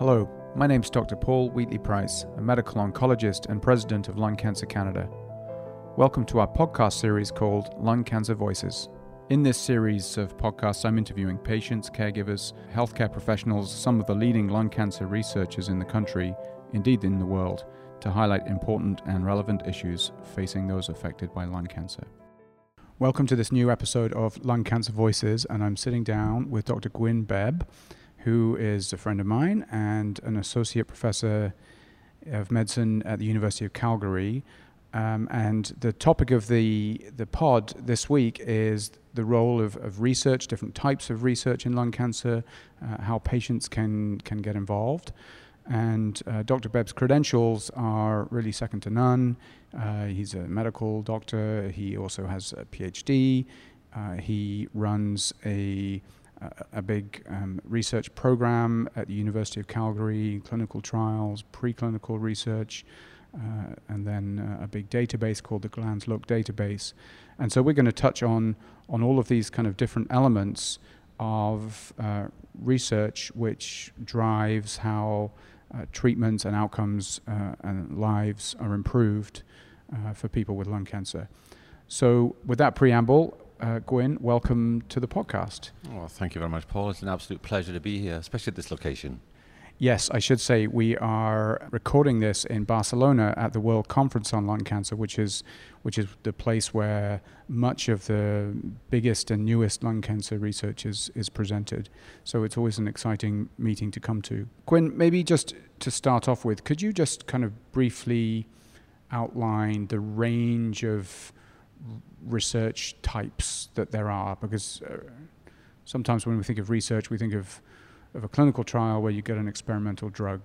Hello, my name's Dr. Paul Wheatley-Price, a medical oncologist and president of Lung Cancer Canada. Welcome to our podcast series called Lung Cancer Voices. In this series of podcasts, I'm interviewing patients, caregivers, healthcare professionals, some of the leading lung cancer researchers in the country, indeed in the world, to highlight important and relevant issues facing those affected by lung cancer. Welcome to this new episode of Lung Cancer Voices, and I'm sitting down with Dr. Gwynne Bebb, who is a friend of mine and an associate professor of medicine at the University of Calgary. And the topic of the pod this week is the role of research, different types of research in lung cancer, how patients can get involved. And Dr. Bebb's credentials are really second to none. He's a medical doctor. He also has a PhD. He runs a big research program at the University of Calgary, clinical trials, preclinical research, and then a big database called the Glans Look database. And so we're going to touch on all of these kind of different elements of research which drives how treatments and outcomes and lives are improved for people with lung cancer. So with that preamble, Gwynne, welcome to the podcast. Well, thank you very much, Paul. It's an absolute pleasure to be here, especially at this location. Yes, I should say we are recording this in Barcelona at the World Conference on Lung Cancer, which is the place where much of the biggest and newest lung cancer research is presented. So it's always an exciting meeting to come to. Gwynne, maybe just to start off with, could you just kind of briefly outline the range of research types that there are? Because sometimes when we think of research, we think of a clinical trial where you get an experimental drug,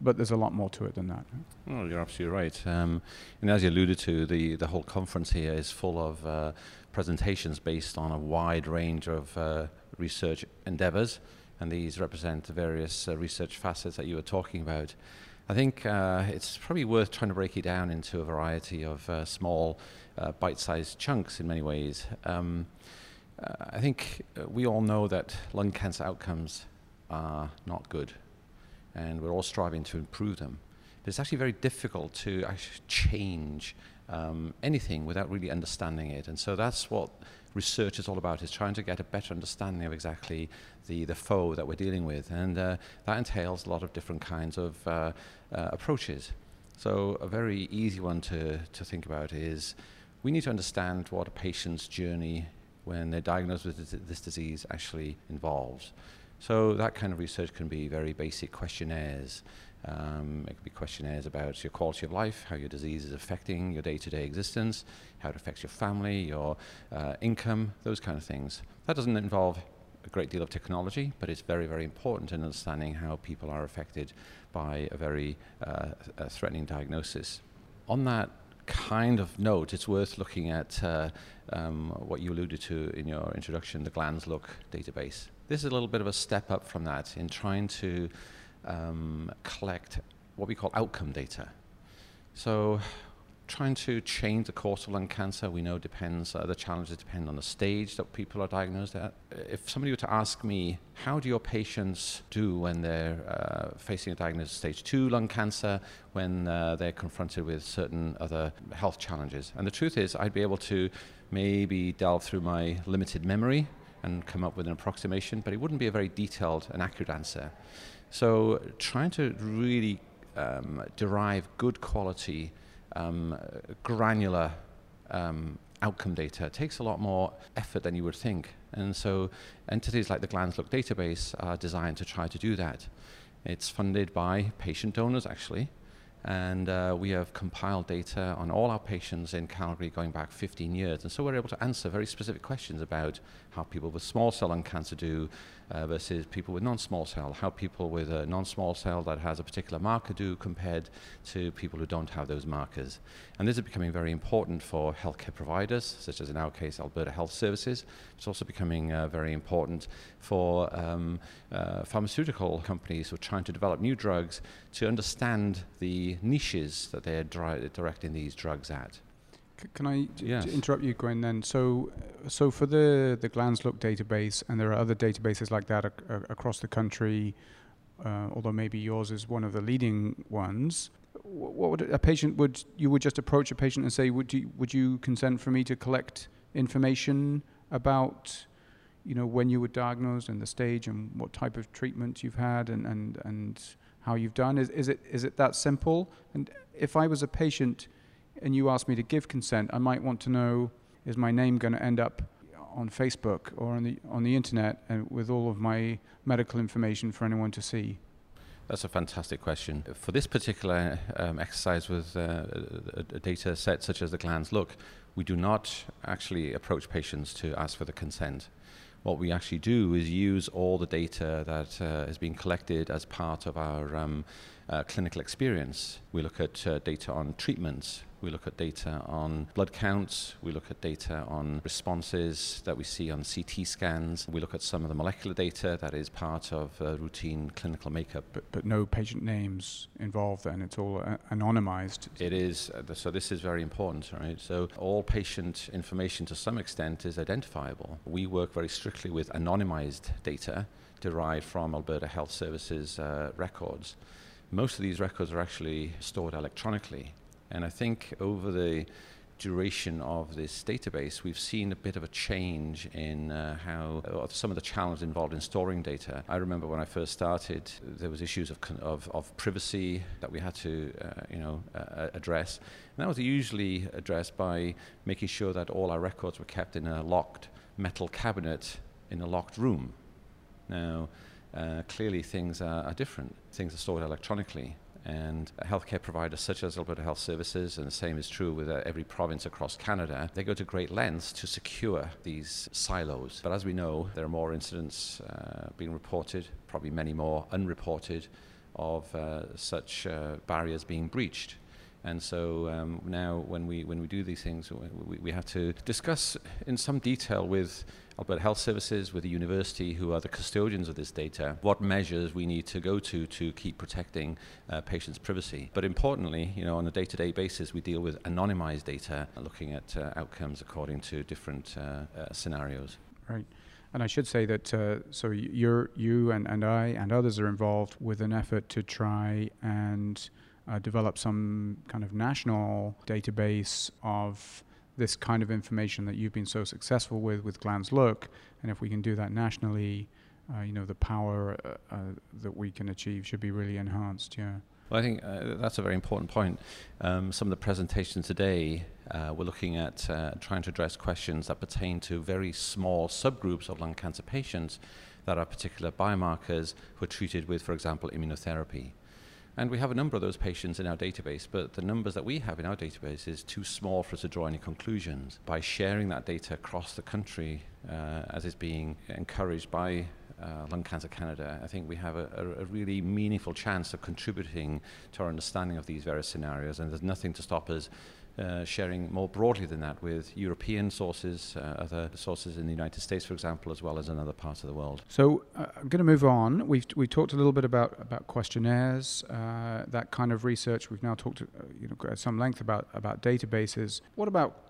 but there's a lot more to it than that. Well, you're absolutely right. And as you alluded to, the whole conference here is full of presentations based on a wide range of research endeavors, and these represent the various research facets that you were talking about. I think it's probably worth trying to break it down into a variety of small, bite-sized chunks in many ways. I think we all know that lung cancer outcomes are not good, and we're all striving to improve them. But it's actually very difficult to actually change anything without really understanding it, and so that's what research is all about, is trying to get a better understanding of exactly the foe that we're dealing with, and that entails a lot of different kinds of approaches. So a very easy one to think about is we need to understand what a patient's journey when they're diagnosed with this disease actually involves. So that kind of research can be very basic questionnaires. It could be questionnaires about your quality of life, how your disease is affecting your day-to-day existence, how it affects your family, your income, those kind of things. That doesn't involve a great deal of technology, but it's very, very important in understanding how people are affected by a very threatening diagnosis. On that kind of note, it's worth looking at what you alluded to in your introduction, the Glans Look database. This is a little bit of a step up from that in trying to collect what we call outcome data. So trying to change the course of lung cancer, we know depends, the challenges depend on the stage that people are diagnosed at. If somebody were to ask me, how do your patients do when they're facing a diagnosis of stage 2 lung cancer, when they're confronted with certain other health challenges? And the truth is, I'd be able to maybe delve through my limited memory and come up with an approximation, but it wouldn't be a very detailed and accurate answer. So trying to really derive good quality granular outcome data takes a lot more effort than you would think, and so entities like the Glans Look database are designed to try to do that. It's funded by patient donors, actually, and we have compiled data on all our patients in Calgary going back 15 years, and so we're able to answer very specific questions about how people with small cell lung cancer do versus people with non-small cell, how people with a non-small cell that has a particular marker do compared to people who don't have those markers. And this is becoming very important for healthcare providers, such as in our case Alberta Health Services. It's also becoming very important for pharmaceutical companies who are trying to develop new drugs to understand the niches that they're directing these drugs at. Can I interrupt you, Gwynne, then? So for the Glans Look database, and there are other databases like that across the country, although maybe yours is one of the leading ones, what would a patient, would you just approach a patient and say, would you consent for me to collect information about, you know, when you were diagnosed and the stage and what type of treatment you've had and how you've done? Is it that simple? And if I was a patient and you asked me to give consent, I might want to know, is my name going to end up on Facebook or on the internet and with all of my medical information for anyone to see? That's a fantastic question. For this particular exercise with a data set such as the Glans Look, we do not actually approach patients to ask for the consent. What we actually do is use all the data that has been collected as part of our clinical experience. We look at data on treatments, we look at data on blood counts, we look at data on responses that we see on CT scans, we look at some of the molecular data that is part of routine clinical makeup. But no patient names involved then, it's all anonymized. It is, so this is very important, right? So all patient information to some extent is identifiable. We work very strictly with anonymized data derived from Alberta Health Services records. Most of these records are actually stored electronically. And I think over the duration of this database, we've seen a bit of a change in how some of the challenges involved in storing data. I remember when I first started, there was issues of privacy that we had to, address. And that was usually addressed by making sure that all our records were kept in a locked metal cabinet in a locked room. Now, clearly things are different. Things are stored electronically. And healthcare providers such as Alberta Health Services, and the same is true with every province across Canada, they go to great lengths to secure these silos. But as we know, there are more incidents being reported, probably many more unreported, of such barriers being breached. And so now when we do these things, we have to discuss in some detail with Alberta Health Services, with the university, who are the custodians of this data, what measures we need to go to keep protecting patients' privacy. But importantly, on a day-to-day basis, we deal with anonymized data, looking at outcomes according to different scenarios. Right. And I should say that so you and I and others are involved with an effort to try and develop some kind of national database of this kind of information that you've been so successful with Glans Look. And if we can do that nationally, the power that we can achieve should be really enhanced, yeah. Well, I think that's a very important point. Some of the presentations today, we're looking at trying to address questions that pertain to very small subgroups of lung cancer patients that are particular biomarkers who are treated with, for example, immunotherapy. And we have a number of those patients in our database, but the numbers that we have in our database is too small for us to draw any conclusions. By sharing that data across the country, as is being encouraged by Lung Cancer Canada, I think we have a really meaningful chance of contributing to our understanding of these various scenarios, and there's nothing to stop us sharing more broadly than that with European sources, other sources in the United States, for example, as well as in other parts of the world. So I'm going to move on. We talked a little bit about questionnaires, that kind of research. We've now talked at some length about databases. What about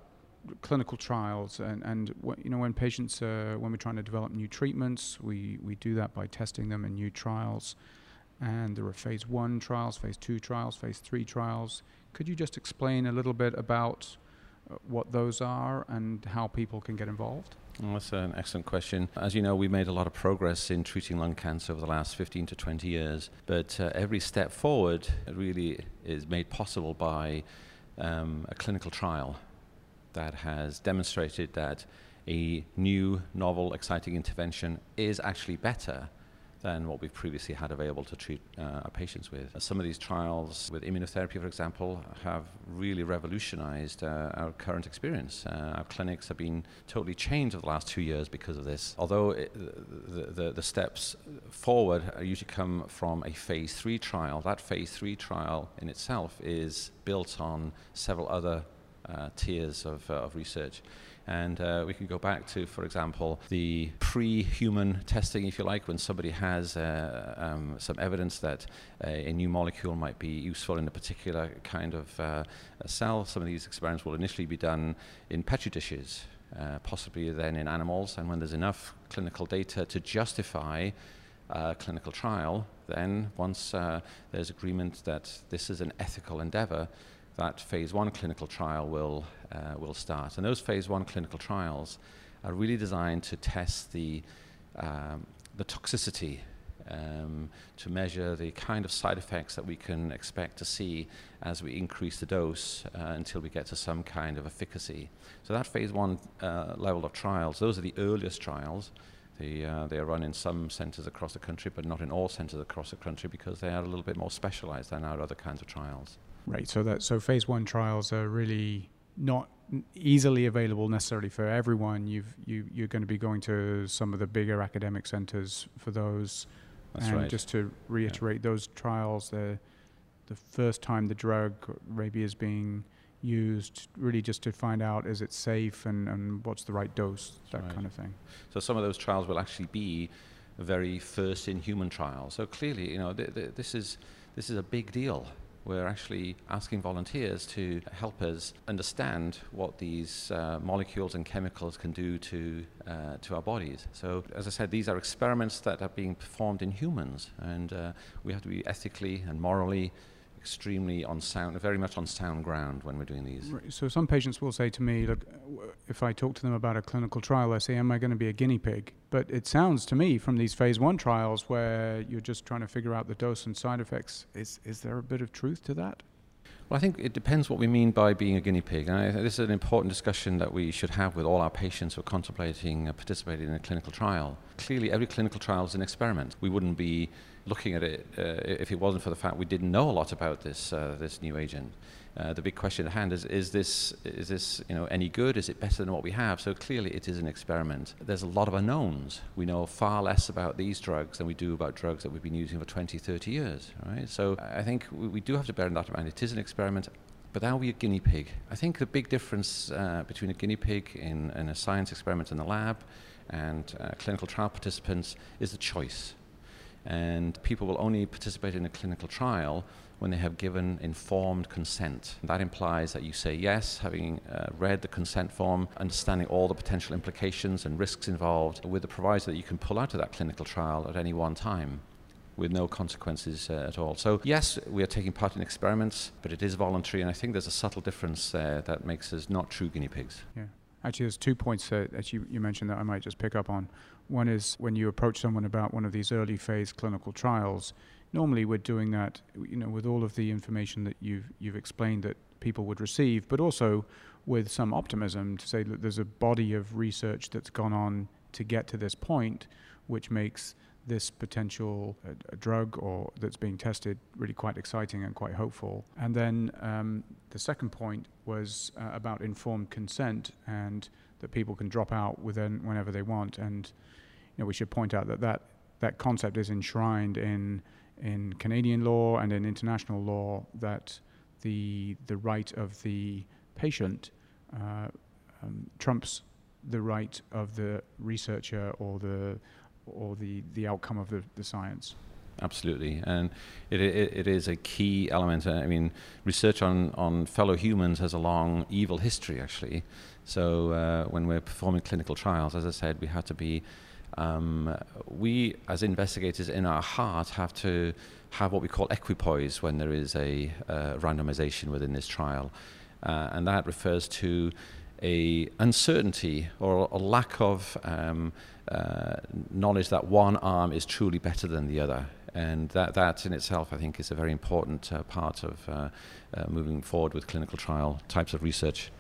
clinical trials and when patients when we're trying to develop new treatments, we do that by testing them in new trials, and there are phase 1 trials, phase 2 trials, phase 3 trials. Could you just explain a little bit about what those are and how people can get involved? Well, that's an excellent question. As you know, we've made a lot of progress in treating lung cancer over the last 15 to 20 years, but every step forward really is made possible by a clinical trial that has demonstrated that a new, novel, exciting intervention is actually better than what we've previously had available to treat our patients with. Some of these trials with immunotherapy, for example, have really revolutionized our current experience. Our clinics have been totally changed over the last 2 years because of this. Although the steps forward usually come from a phase 3 trial, that phase 3 trial in itself is built on several other tiers of research. And we can go back to, for example, the pre-human testing, if you like, when somebody has some evidence that a new molecule might be useful in a particular kind of cell. Some of these experiments will initially be done in petri dishes, possibly then in animals. And when there's enough clinical data to justify a clinical trial, Then, once there's agreement that this is an ethical endeavor, that phase 1 clinical trial will start. And those phase 1 clinical trials are really designed to test the toxicity, to measure the kind of side effects that we can expect to see as we increase the dose until we get to some kind of efficacy. So that phase 1 level of trials, those are the earliest trials. They are run in some centers across the country, but not in all centers across the country, because they are a little bit more specialized than our other kinds of trials. Right, so phase 1 trials are really not easily available necessarily for everyone. You're going to be going to some of the bigger academic centers for those. That's right. Just to reiterate, those trials, the first time the drug maybe is being used, really just to find out is it safe and what's the right dose, kind of thing. So some of those trials will actually be very first in human trials. So clearly, you know, this is a big deal. We're actually asking volunteers to help us understand what these molecules and chemicals can do to our bodies. So, as I said, these are experiments that are being performed in humans, and we have to be ethically and morally extremely very much on sound ground when we're doing these. So some patients will say to me, look, if I talk to them about a clinical trial, I say, am I going to be a guinea pig? But it sounds to me from these phase 1 trials where you're just trying to figure out the dose and side effects, is there a bit of truth to that? Well, I think it depends what we mean by being a guinea pig. And this is an important discussion that we should have with all our patients who are contemplating participating in a clinical trial. Clearly, every clinical trial is an experiment. We wouldn't be looking at it if it wasn't for the fact we didn't know a lot about this new agent. The big question at hand is this any good? Is it better than what we have? So clearly it is an experiment. There's a lot of unknowns. We know far less about these drugs than we do about drugs that we've been using for 20, 30 years, right? So I think we do have to bear that in mind. It is an experiment, but are we a guinea pig? I think the big difference between a guinea pig in a science experiment in the lab and clinical trial participants is the choice. And people will only participate in a clinical trial when they have given informed consent. That implies that you say yes, having read the consent form, understanding all the potential implications and risks involved, with the proviso that you can pull out of that clinical trial at any one time with no consequences at all. So yes, we are taking part in experiments, but it is voluntary, and I think there's a subtle difference there that makes us not true guinea pigs. Yeah. Actually, there's 2 points that you mentioned that I might just pick up on. One is when you approach someone about one of these early phase clinical trials, normally we're doing that, with all of the information that you've explained that people would receive, but also with some optimism to say that there's a body of research that's gone on to get to this point, which makes this potential drug or that's being tested really quite exciting and quite hopeful. And then the second point was about informed consent, and that people can drop out whenever they want. And we should point out that concept is enshrined in Canadian law and in international law, that the right of the patient trumps the right of the researcher or the outcome of the science. Absolutely, and it is a key element. I mean, research on fellow humans has a long evil history, actually. So when we're performing clinical trials, as I said, we have to be, we as investigators in our heart have to have what we call equipoise when there is a randomization within this trial. And that refers to an uncertainty or a lack of knowledge that one arm is truly better than the other. And that in itself, I think, is a very important part of moving forward with clinical trial types of research.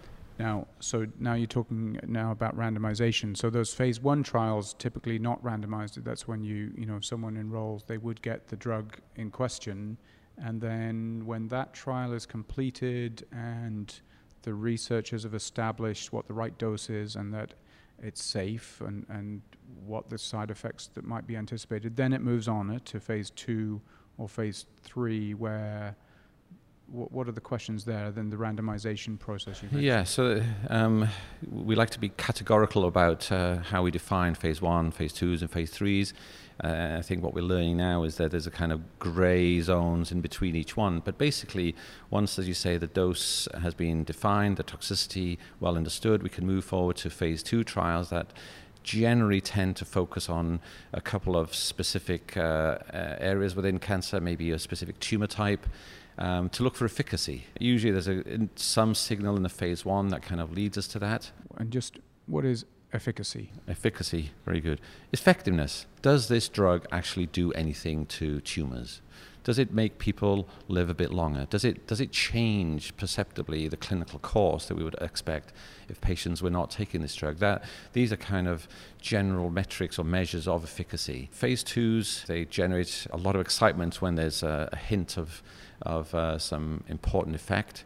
So now you're talking now about randomization. So those phase 1 trials typically not randomized. That's when if someone enrolls, they would get the drug in question. And then when that trial is completed and the researchers have established what the right dose is and that it's safe and what the side effects that might be anticipated, then it moves on to phase 2 or phase 3 where what are the questions there, then the randomization process? Yeah, so we like to be categorical about how we define phase 1, phase 2s and phase 3s. I think what we're learning now is that there's a kind of gray zones in between each one. But basically, once, as you say, the dose has been defined, the toxicity well understood, we can move forward to phase 2 trials that generally tend to focus on a couple of specific areas within cancer, maybe a specific tumor type, to look for efficacy. Usually there's some signal in the phase one that kind of leads us to that. And just what is efficacy? Efficacy, very good. Effectiveness. Does this drug actually do anything to tumors? Does it make people live a bit longer? Does it change perceptibly the clinical course that we would expect if patients were not taking this drug? These are kind of general metrics or measures of efficacy. Phase twos, they generate a lot of excitement when there's a hint of some important effect.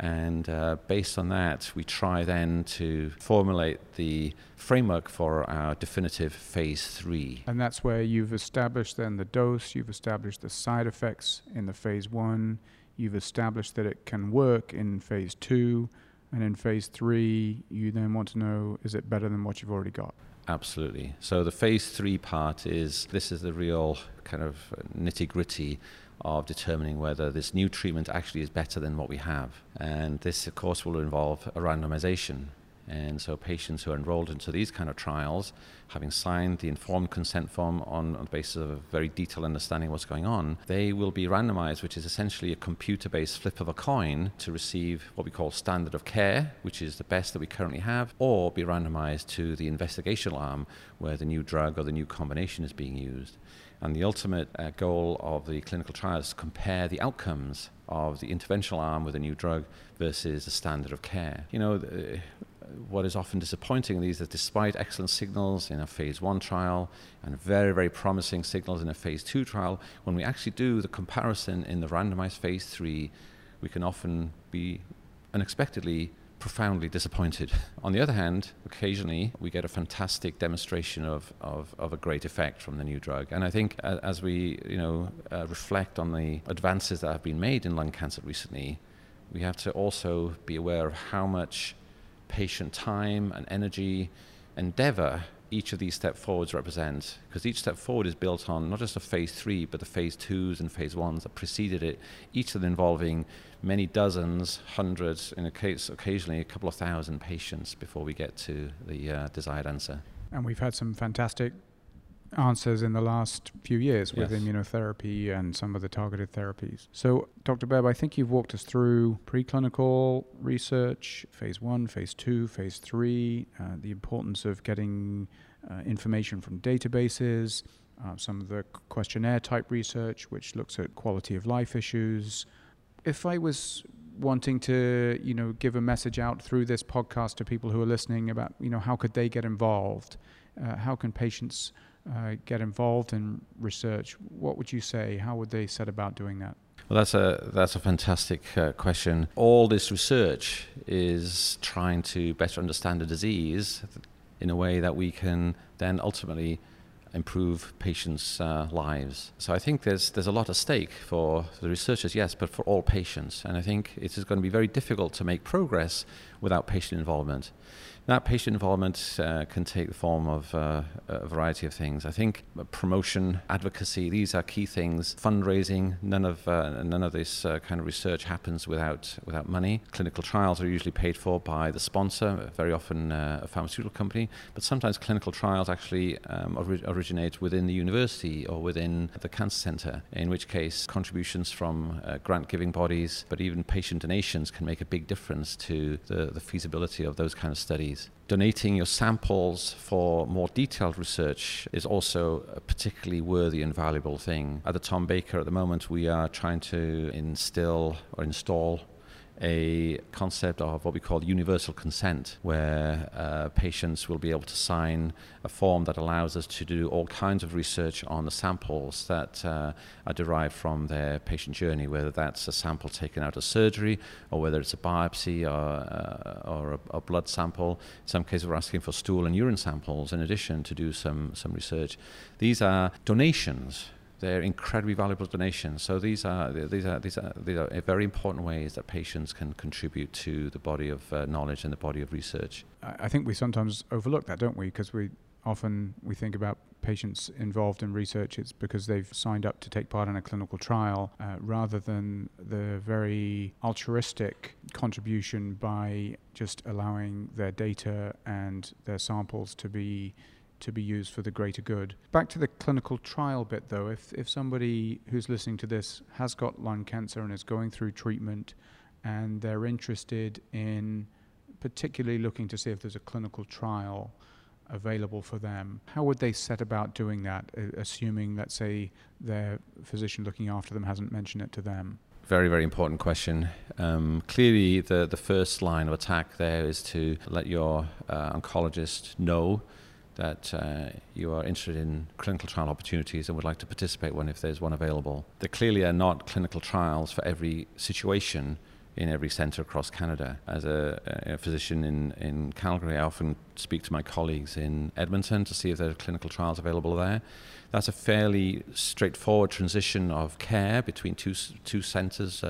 And based on that, we try then to formulate the framework for our definitive phase three. And that's where you've established then the dose, you've established the side effects in the phase one, you've established that it can work in phase two, and in phase three, you then want to know, is it better than what you've already got? Absolutely. So the phase three part is the real kind of nitty-gritty of determining whether this new treatment actually is better than what we have. And this, of course, will involve a randomization. And so patients who are enrolled into these kind of trials, having signed the informed consent form on the basis of a very detailed understanding of what's going on, they will be randomized, which is essentially a computer-based flip of a coin to receive what we call standard of care, which is the best that we currently have, or be randomized to the investigational arm where the new drug or the new combination is being used. And the ultimate goal of the clinical trial is to compare the outcomes of the interventional arm with a new drug versus the standard of care. You know, what is often disappointing in these is that despite excellent signals in a phase one trial and very, very promising signals in a phase two trial, when we actually do the comparison in the randomized phase three, we can often be unexpectedly profoundly disappointed. On the other hand, occasionally we get a fantastic demonstration of a great effect from the new drug. And I think as we reflect on the advances that have been made in lung cancer recently, we have to also be aware of how much patient time and energy, endeavor each of these step forwards represent, because each step forward is built on not just a phase three, but the phase twos and phase ones that preceded it, each of them involving many dozens, hundreds, in a case occasionally a couple of thousand patients before we get to the desired answer. And we've had some fantastic answers in the last few years with immunotherapy and some of the targeted therapies. So, Dr. Bebb, I think you've walked us through preclinical research, phase one, phase two, phase three, the importance of getting information from databases, some of the questionnaire type research, which looks at quality of life issues. If I was wanting to, give a message out through this podcast to people who are listening about, how could they get involved? How can patients get involved in research? What would you say? How would they set about doing that? Well, that's a fantastic question. All this research is trying to better understand the disease in a way that we can then ultimately improve patients' lives. So I think there's a lot at stake for the researchers, yes, but for all patients. And I think it is going to be very difficult to make progress without patient involvement. That patient involvement can take the form of a variety of things. I think promotion, advocacy, these are key things. Fundraising, none of this kind of research happens without money. Clinical trials are usually paid for by the sponsor, very often a pharmaceutical company, but sometimes clinical trials actually originate within the university or within the cancer center, in which case contributions from grant-giving bodies, but even patient donations can make a big difference to the feasibility of those kind of studies. Donating your samples for more detailed research is also a particularly worthy and valuable thing. At the Tom Baker at the moment, we are trying to install a concept of what we call universal consent, where patients will be able to sign a form that allows us to do all kinds of research on the samples that are derived from their patient journey, whether that's a sample taken out of surgery or whether it's a biopsy or a blood sample. In some cases, we're asking for stool and urine samples in addition to do some research. These are donations. They're incredibly valuable donations. So these are very important ways that patients can contribute to the body of knowledge and the body of research. I think we sometimes overlook that, don't we? Because we often think about patients involved in research, it's because they've signed up to take part in a clinical trial rather than the very altruistic contribution by just allowing their data and their samples to be to be used for the greater good. Back to the clinical trial bit though, if somebody who's listening to this has got lung cancer and is going through treatment and they're interested in particularly looking to see if there's a clinical trial available for them, how would they set about doing that, assuming, let's say, their physician looking after them hasn't mentioned it to them? Very, very important question. Clearly, the first line of attack there is to let your oncologist know that you are interested in clinical trial opportunities and would like to participate one if there's one available. There clearly are not clinical trials for every situation in every centre across Canada. As a physician in Calgary, I often speak to my colleagues in Edmonton to see if there are clinical trials available there. That's a fairly straightforward transition of care between two centres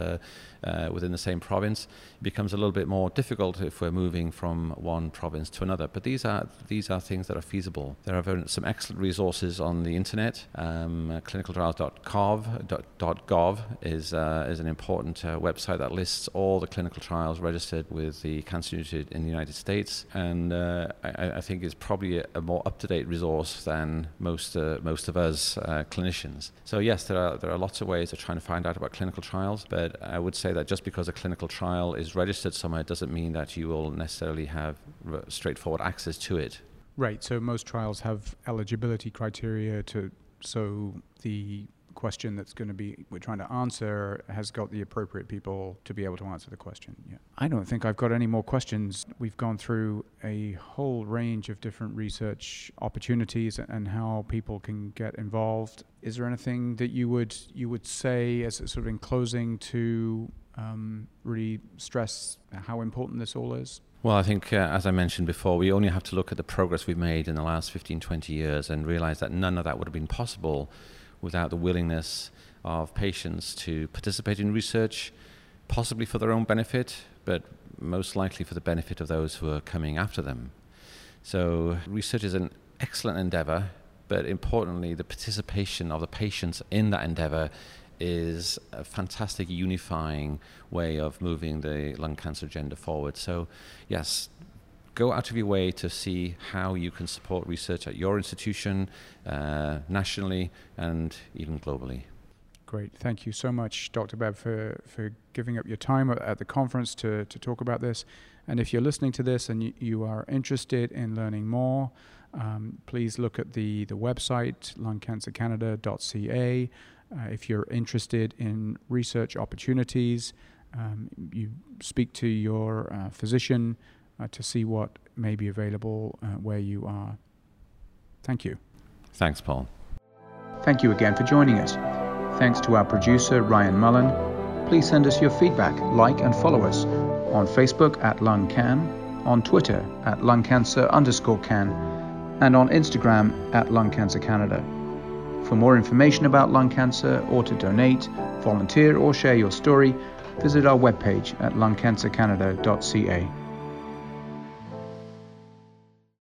within the same province. It becomes a little bit more difficult if we're moving from one province to another. But these are things that are feasible. There are some excellent resources on the internet. Clinicaltrials.gov is an important website that lists all the clinical trials registered with the Cancer Institute in the United States, and I think it's probably a more up-to-date resource than most of us clinicians. So yes, there are lots of ways of trying to find out about clinical trials, but I would say that just because a clinical trial is registered somewhere doesn't mean that you will necessarily have straightforward access to it. Right, so most trials have eligibility criteria so the question we're trying to answer has got the appropriate people to be able to answer the question. Yeah. I don't think I've got any more questions. We've gone through a whole range of different research opportunities and how people can get involved. Is there anything that you would say as sort of in closing to really stress how important this all is? Well, I think, as I mentioned before, we only have to look at the progress we've made in the last 15, 20 years and realize that none of that would have been possible without the willingness of patients to participate in research, possibly for their own benefit, but most likely for the benefit of those who are coming after them. So research is an excellent endeavor, but importantly, the participation of the patients in that endeavor is a fantastic unifying way of moving the lung cancer agenda forward. So yes, go out of your way to see how you can support research at your institution, nationally and even globally. Great. Thank you so much, Dr. Bebb, for giving up your time at the conference to talk about this. And if you're listening to this and you are interested in learning more, please look at the website, lungcancercanada.ca. If you're interested in research opportunities, you speak to your physician to see what may be available where you are. Thank you. Thanks, Paul. Thank you again for joining us. Thanks to our producer, Ryan Mullen. Please send us your feedback, like and follow us on Facebook at LungCan, on Twitter at LungCancer_Can, and on Instagram at Lung Cancer Canada. For more information about lung cancer or to donate, volunteer or share your story, visit our webpage at lungcancercanada.ca.